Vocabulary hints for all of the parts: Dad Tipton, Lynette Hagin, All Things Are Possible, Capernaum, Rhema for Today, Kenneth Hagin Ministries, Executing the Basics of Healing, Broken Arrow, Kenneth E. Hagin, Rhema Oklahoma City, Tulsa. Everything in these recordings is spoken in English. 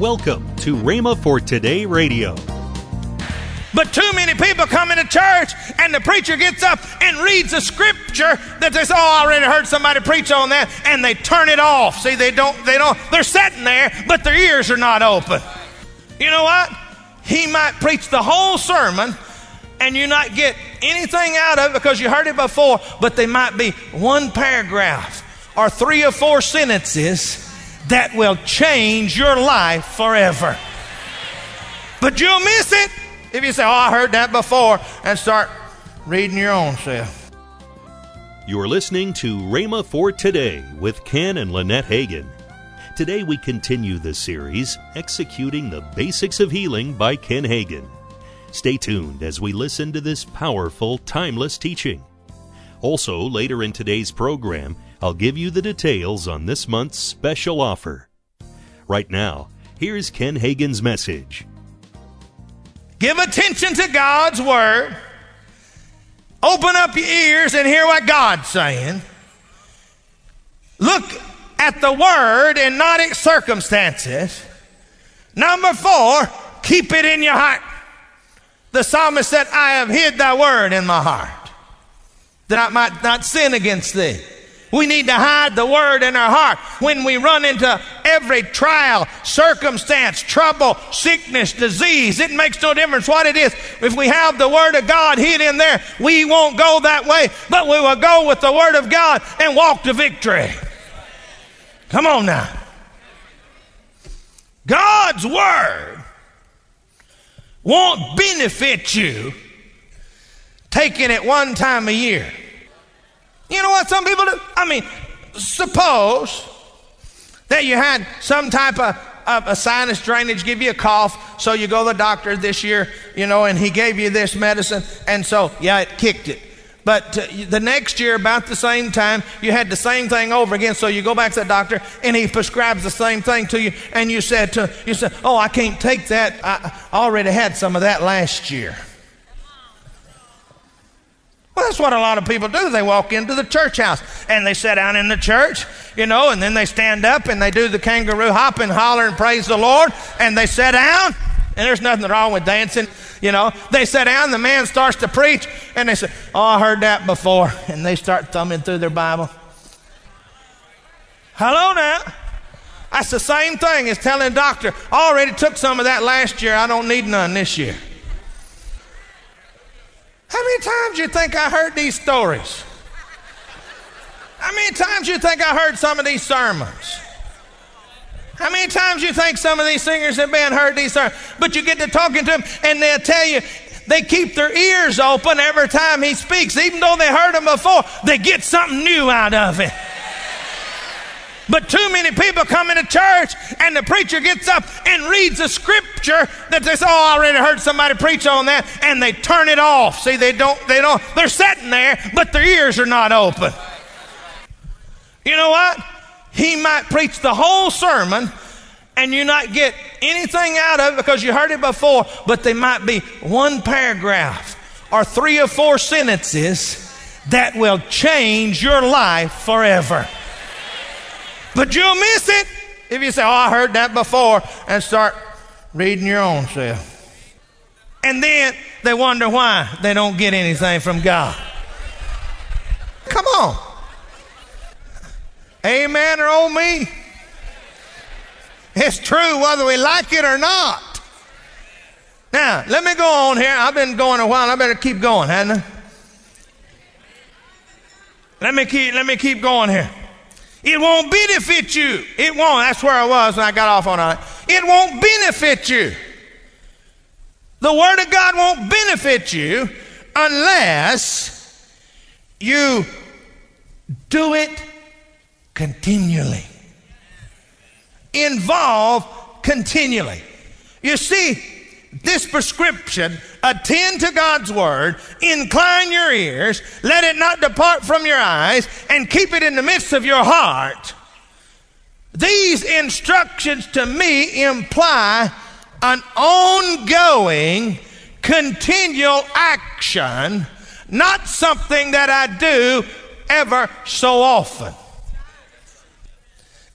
Welcome to Rhema for Today Radio. But too many people come into church and the preacher gets up and reads a scripture that they say, oh, I already heard somebody preach on that, and they turn it off. See, they're sitting there, but their ears are not open. You know what? He might preach the whole sermon and you not get anything out of it because you heard it before, but they might be one paragraph or three or four sentences that will change your life forever. But you'll miss it if you say, oh, I heard that before, and start reading your own self. You're listening to Rhema for Today with Ken and Lynette Hagin. Today we continue the series, Executing the Basics of Healing by Ken Hagin. Stay tuned as we listen to this powerful, timeless teaching. Also, later in today's program, I'll give you the details on this month's special offer. Right now, here's Ken Hagin's message. Give attention to God's Word. Open up your ears and hear what God's saying. Look at the Word and not its circumstances. Number 4, keep it in your heart. The psalmist said, I have hid thy Word in my heart, that I might not sin against thee. We need to hide the Word in our heart. When we run into every trial, circumstance, trouble, sickness, disease, it makes no difference what it is. If we have the Word of God hid in there, we won't go that way, but we will go with the Word of God and walk to victory. Come on now. God's Word won't benefit you taking it one time a year. You know what some people do? I mean, suppose that you had some type of a sinus drainage, give you a cough, so you go to the doctor this year, you know, and he gave you this medicine, and so, yeah, it kicked it. But the next year, about the same time, you had the same thing over again, so you go back to the doctor, and he prescribes the same thing to you, and you said, oh, I can't take that. I already had some of that last year. Well, that's what a lot of people do. They walk into the church house and they sit down in the church, you know, and then they stand up and they do the kangaroo hop and holler and praise the Lord, and they sit down, and there's nothing wrong with dancing, you know. They sit down, the man starts to preach, and they say, oh, I heard that before, and they start thumbing through their Bible. Hello now. That's the same thing as telling the doctor, I already took some of that last year, I don't need none this year. How many times do you think I heard these stories? How many times do you think I heard some of these sermons? How many times do you think some of these singers have been heard these sermons? But you get to talking to them and they'll tell you they keep their ears open every time he speaks. Even though they heard him before, they get something new out of it. But too many people come into church and the preacher gets up and reads a scripture that they say, oh, I already heard somebody preach on that, and they turn it off. See, they're sitting there, but their ears are not open. You know what? He might preach the whole sermon and you not get anything out of it because you heard it before, but they might be one paragraph or three or four sentences that will change your life forever. But you'll miss it if you say, oh, I heard that before, and start reading your own self. And then they wonder why they don't get anything from God. Come on. Amen or oh me? It's true whether we like it or not. Now, let me go on here. I've been going a while. I better keep going, hadn't I? Let me keep going here. It won't benefit you. It won't. That's where I was when I got off on it. It won't benefit you. The Word of God won't benefit you unless you do it continually. Involve continually. You see, this prescription, attend to God's Word, incline your ears, let it not depart from your eyes, and keep it in the midst of your heart. These instructions to me imply an ongoing, continual action, not something that I do ever so often.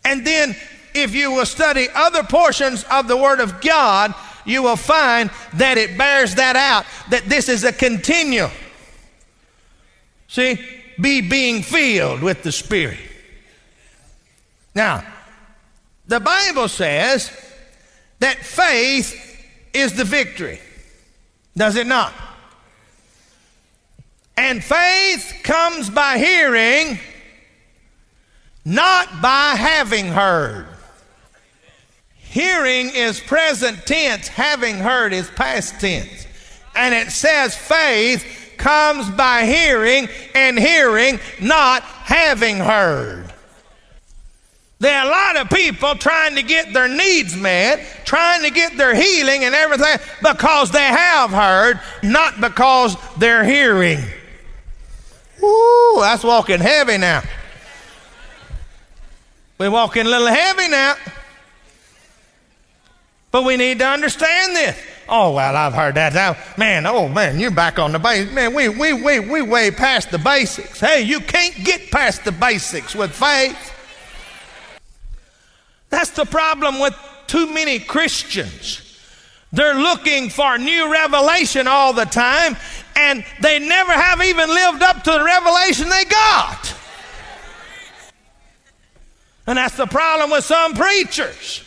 And then if you will study other portions of the Word of God, you will find that it bears that out, that this is a continuum. See, be being filled with the Spirit. Now, the Bible says that faith is the victory, does it not? And faith comes by hearing, not by having heard. Hearing is present tense, having heard is past tense. And it says faith comes by hearing, and hearing, not having heard. There are a lot of people trying to get their needs met, trying to get their healing and everything because they have heard, not because they're hearing. Ooh, that's walking heavy now. We're walking a little heavy now. But we need to understand this. Oh, well, I've heard that now. Man, oh, man, you're back on the basics. Man, we way past the basics. Hey, you can't get past the basics with faith. That's the problem with too many Christians. They're looking for new revelation all the time, and they never have even lived up to the revelation they got. And that's the problem with some preachers.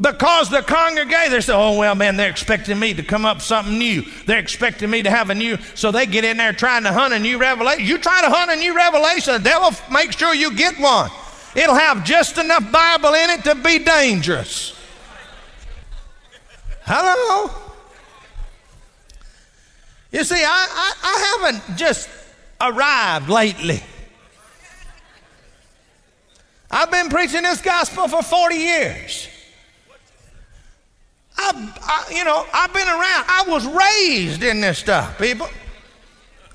Because the congregation say, oh, well, man, they're expecting me to come up with something new. They're expecting me to have a new, so they get in there trying to hunt a new revelation. You try to hunt a new revelation, the devil make sure you get one. It'll have just enough Bible in it to be dangerous. Hello? You see, I haven't just arrived lately. I've been preaching this gospel for 40 years. I've been around. I was raised in this stuff, people.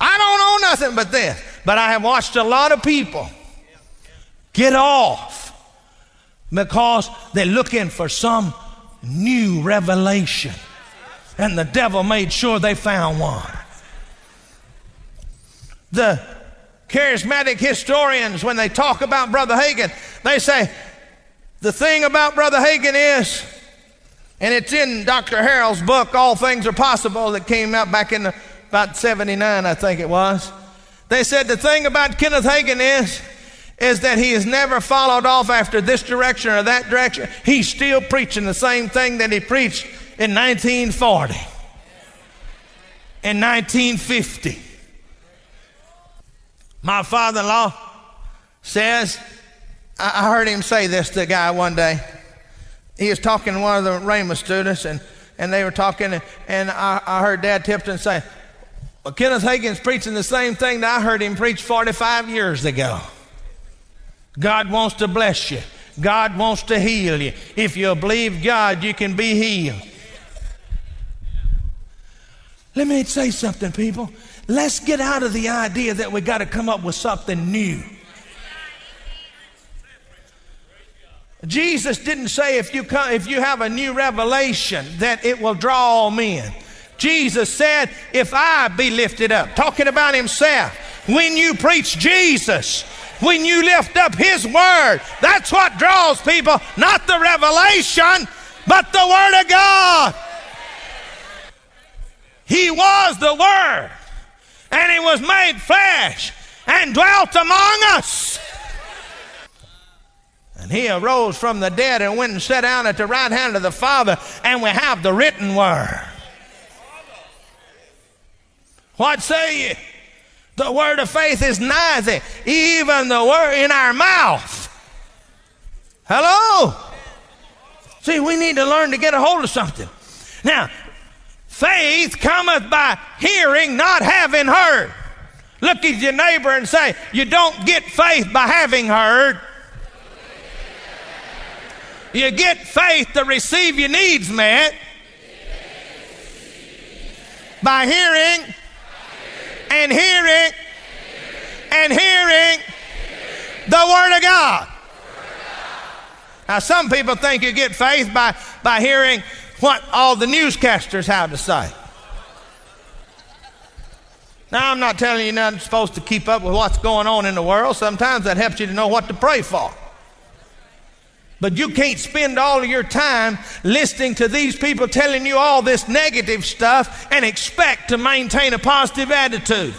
I don't know nothing but this. But I have watched a lot of people get off because they're looking for some new revelation. And the devil made sure they found one. The charismatic historians, when they talk about Brother Hagin, they say, the thing about Brother Hagin is, and it's in Dr. Harrell's book, All Things Are Possible, that came out back in about 79, I think it was. They said the thing about Kenneth Hagin is that he has never followed off after this direction or that direction. He's still preaching the same thing that he preached in 1940, in 1950. My father-in-law says, I heard him say this to a guy one day. He was talking to one of the Rhema students, and they were talking, and I heard Dad Tipton say, well, Kenneth Hagin's preaching the same thing that I heard him preach 45 years ago. God wants to bless you. God wants to heal you. If you'll believe God, you can be healed. Let me say something, people. Let's get out of the idea that we got to come up with something new. Jesus didn't say if you have a new revelation that it will draw all men. Jesus said, if I be lifted up, talking about himself, when you preach Jesus, when you lift up his word, that's what draws people, not the revelation, but the word of God. He was the word, and he was made flesh and dwelt among us. And he arose from the dead and went and sat down at the right hand of the Father, and we have the written word. What say you? The word of faith is nigh thee, even the word in our mouth. Hello? See, we need to learn to get a hold of something. Now, faith cometh by hearing, not having heard. Look at your neighbor and say, you don't get faith by having heard. You get faith to receive your needs met by hearing and hearing and hearing the Word of God. Now, some people think you get faith by hearing what all the newscasters have to say. Now, I'm not telling you nothing supposed to keep up with what's going on in the world. Sometimes that helps you to know what to pray for. But you can't spend all of your time listening to these people telling you all this negative stuff and expect to maintain a positive attitude.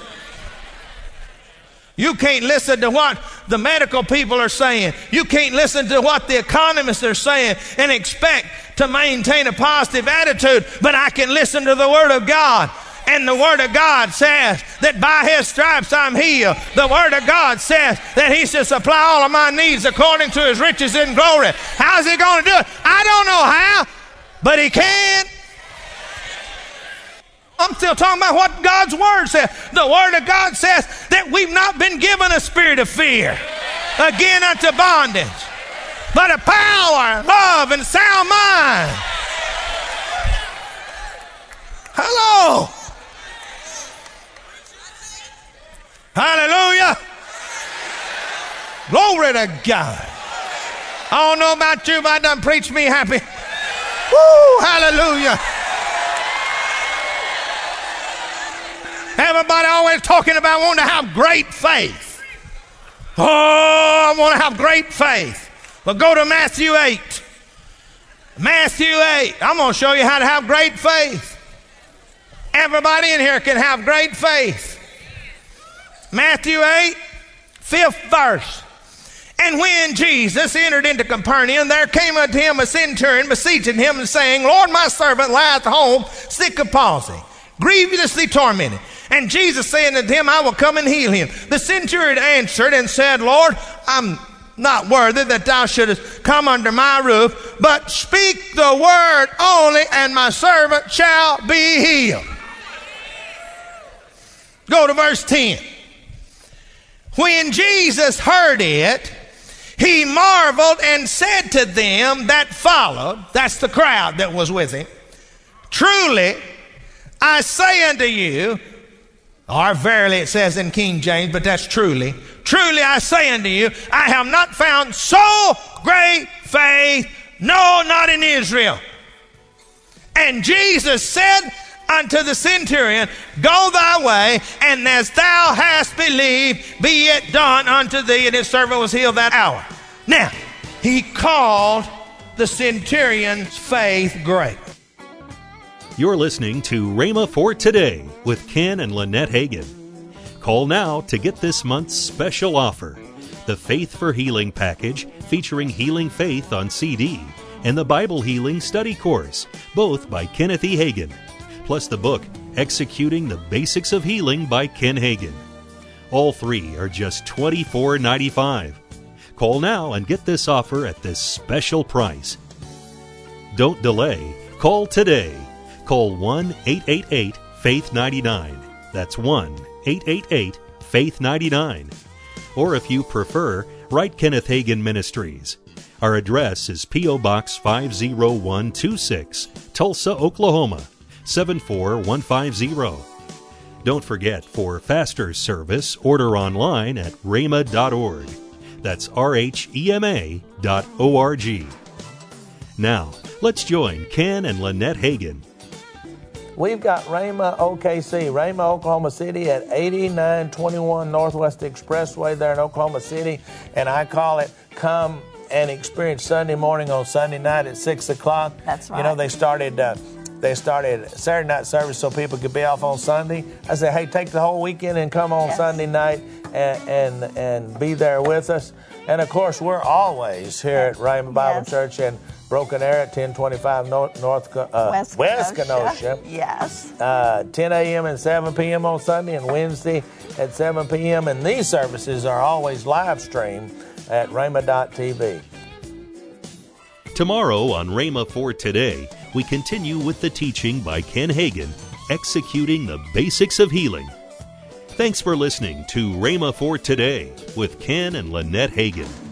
You can't listen to what the medical people are saying. You can't listen to what the economists are saying and expect to maintain a positive attitude. But I can listen to the Word of God. And the Word of God says that by His stripes I'm healed. The Word of God says that He shall supply all of my needs according to His riches in glory. How's He going to do it? I don't know how, but He can. I'm still talking about what God's Word says. The Word of God says that we've not been given a spirit of fear, again unto bondage, but a power, love, and sound mind. Hello. Hallelujah. Glory to God. I don't know about you, but I done preached me happy. Woo, hallelujah. Everybody always talking about wanting to have great faith. Oh, I want to have great faith. Well, go to Matthew 8. Matthew 8. I'm going to show you how to have great faith. Everybody in here can have great faith. Matthew 8, 5th verse. And when Jesus entered into Capernaum, there came unto him a centurion, beseeching him and saying, Lord, my servant lieth at home, sick of palsy, grievously tormented. And Jesus said unto him, I will come and heal him. The centurion answered and said, Lord, I'm not worthy that thou shouldest come under my roof, but speak the word only, and my servant shall be healed. Go to verse 10. When Jesus heard it, he marveled and said to them that followed, that's the crowd that was with him, truly, I say unto you, or verily it says in King James, but that's truly. Truly I say unto you, I have not found so great faith, no, not in Israel. And Jesus said unto the centurion, go thy way, and as thou hast believed, be it done unto thee. And his servant was healed that hour. Now, he called the centurion's faith great. You're listening to Rhema for Today with Ken and Lynette Hagin. Call now to get this month's special offer, the Faith for Healing package featuring Healing Faith on CD and the Bible Healing Study Course, both by Kenneth E. Hagin, plus the book Executing the Basics of Healing by Ken Hagin. All three are just $24.95. Call now and get this offer at this special price. Don't delay. Call today. Call 1-888-FAITH-99. That's 1-888-FAITH-99. Or if you prefer, write Kenneth Hagin Ministries. Our address is P.O. Box 50126, Tulsa, Oklahoma, 74150. Don't forget, for faster service, order online at rhema.org. That's rhema.org. Now, let's join Ken and Lynette Hagin. We've got Rhema OKC, Rhema Oklahoma City at 8921 Northwest Expressway there in Oklahoma City. And I call it Come and Experience Sunday morning on Sunday night at 6 o'clock. That's right. You know, they started Saturday night service so people could be off on Sunday. I said, hey, take the whole weekend and come on Sunday night and be there with us. And, of course, we're always here at Rhema Bible Church and Broken Arrow at 1025 West Kenosha. Yes. 10 a.m. and 7 p.m. on Sunday and Wednesday at 7 p.m. And these services are always live streamed at rhema.tv. Tomorrow on Rhema for Today, we continue with the teaching by Ken Hagin, Executing the Basics of Healing. Thanks for listening to Rhema for Today with Ken and Lynette Hagin.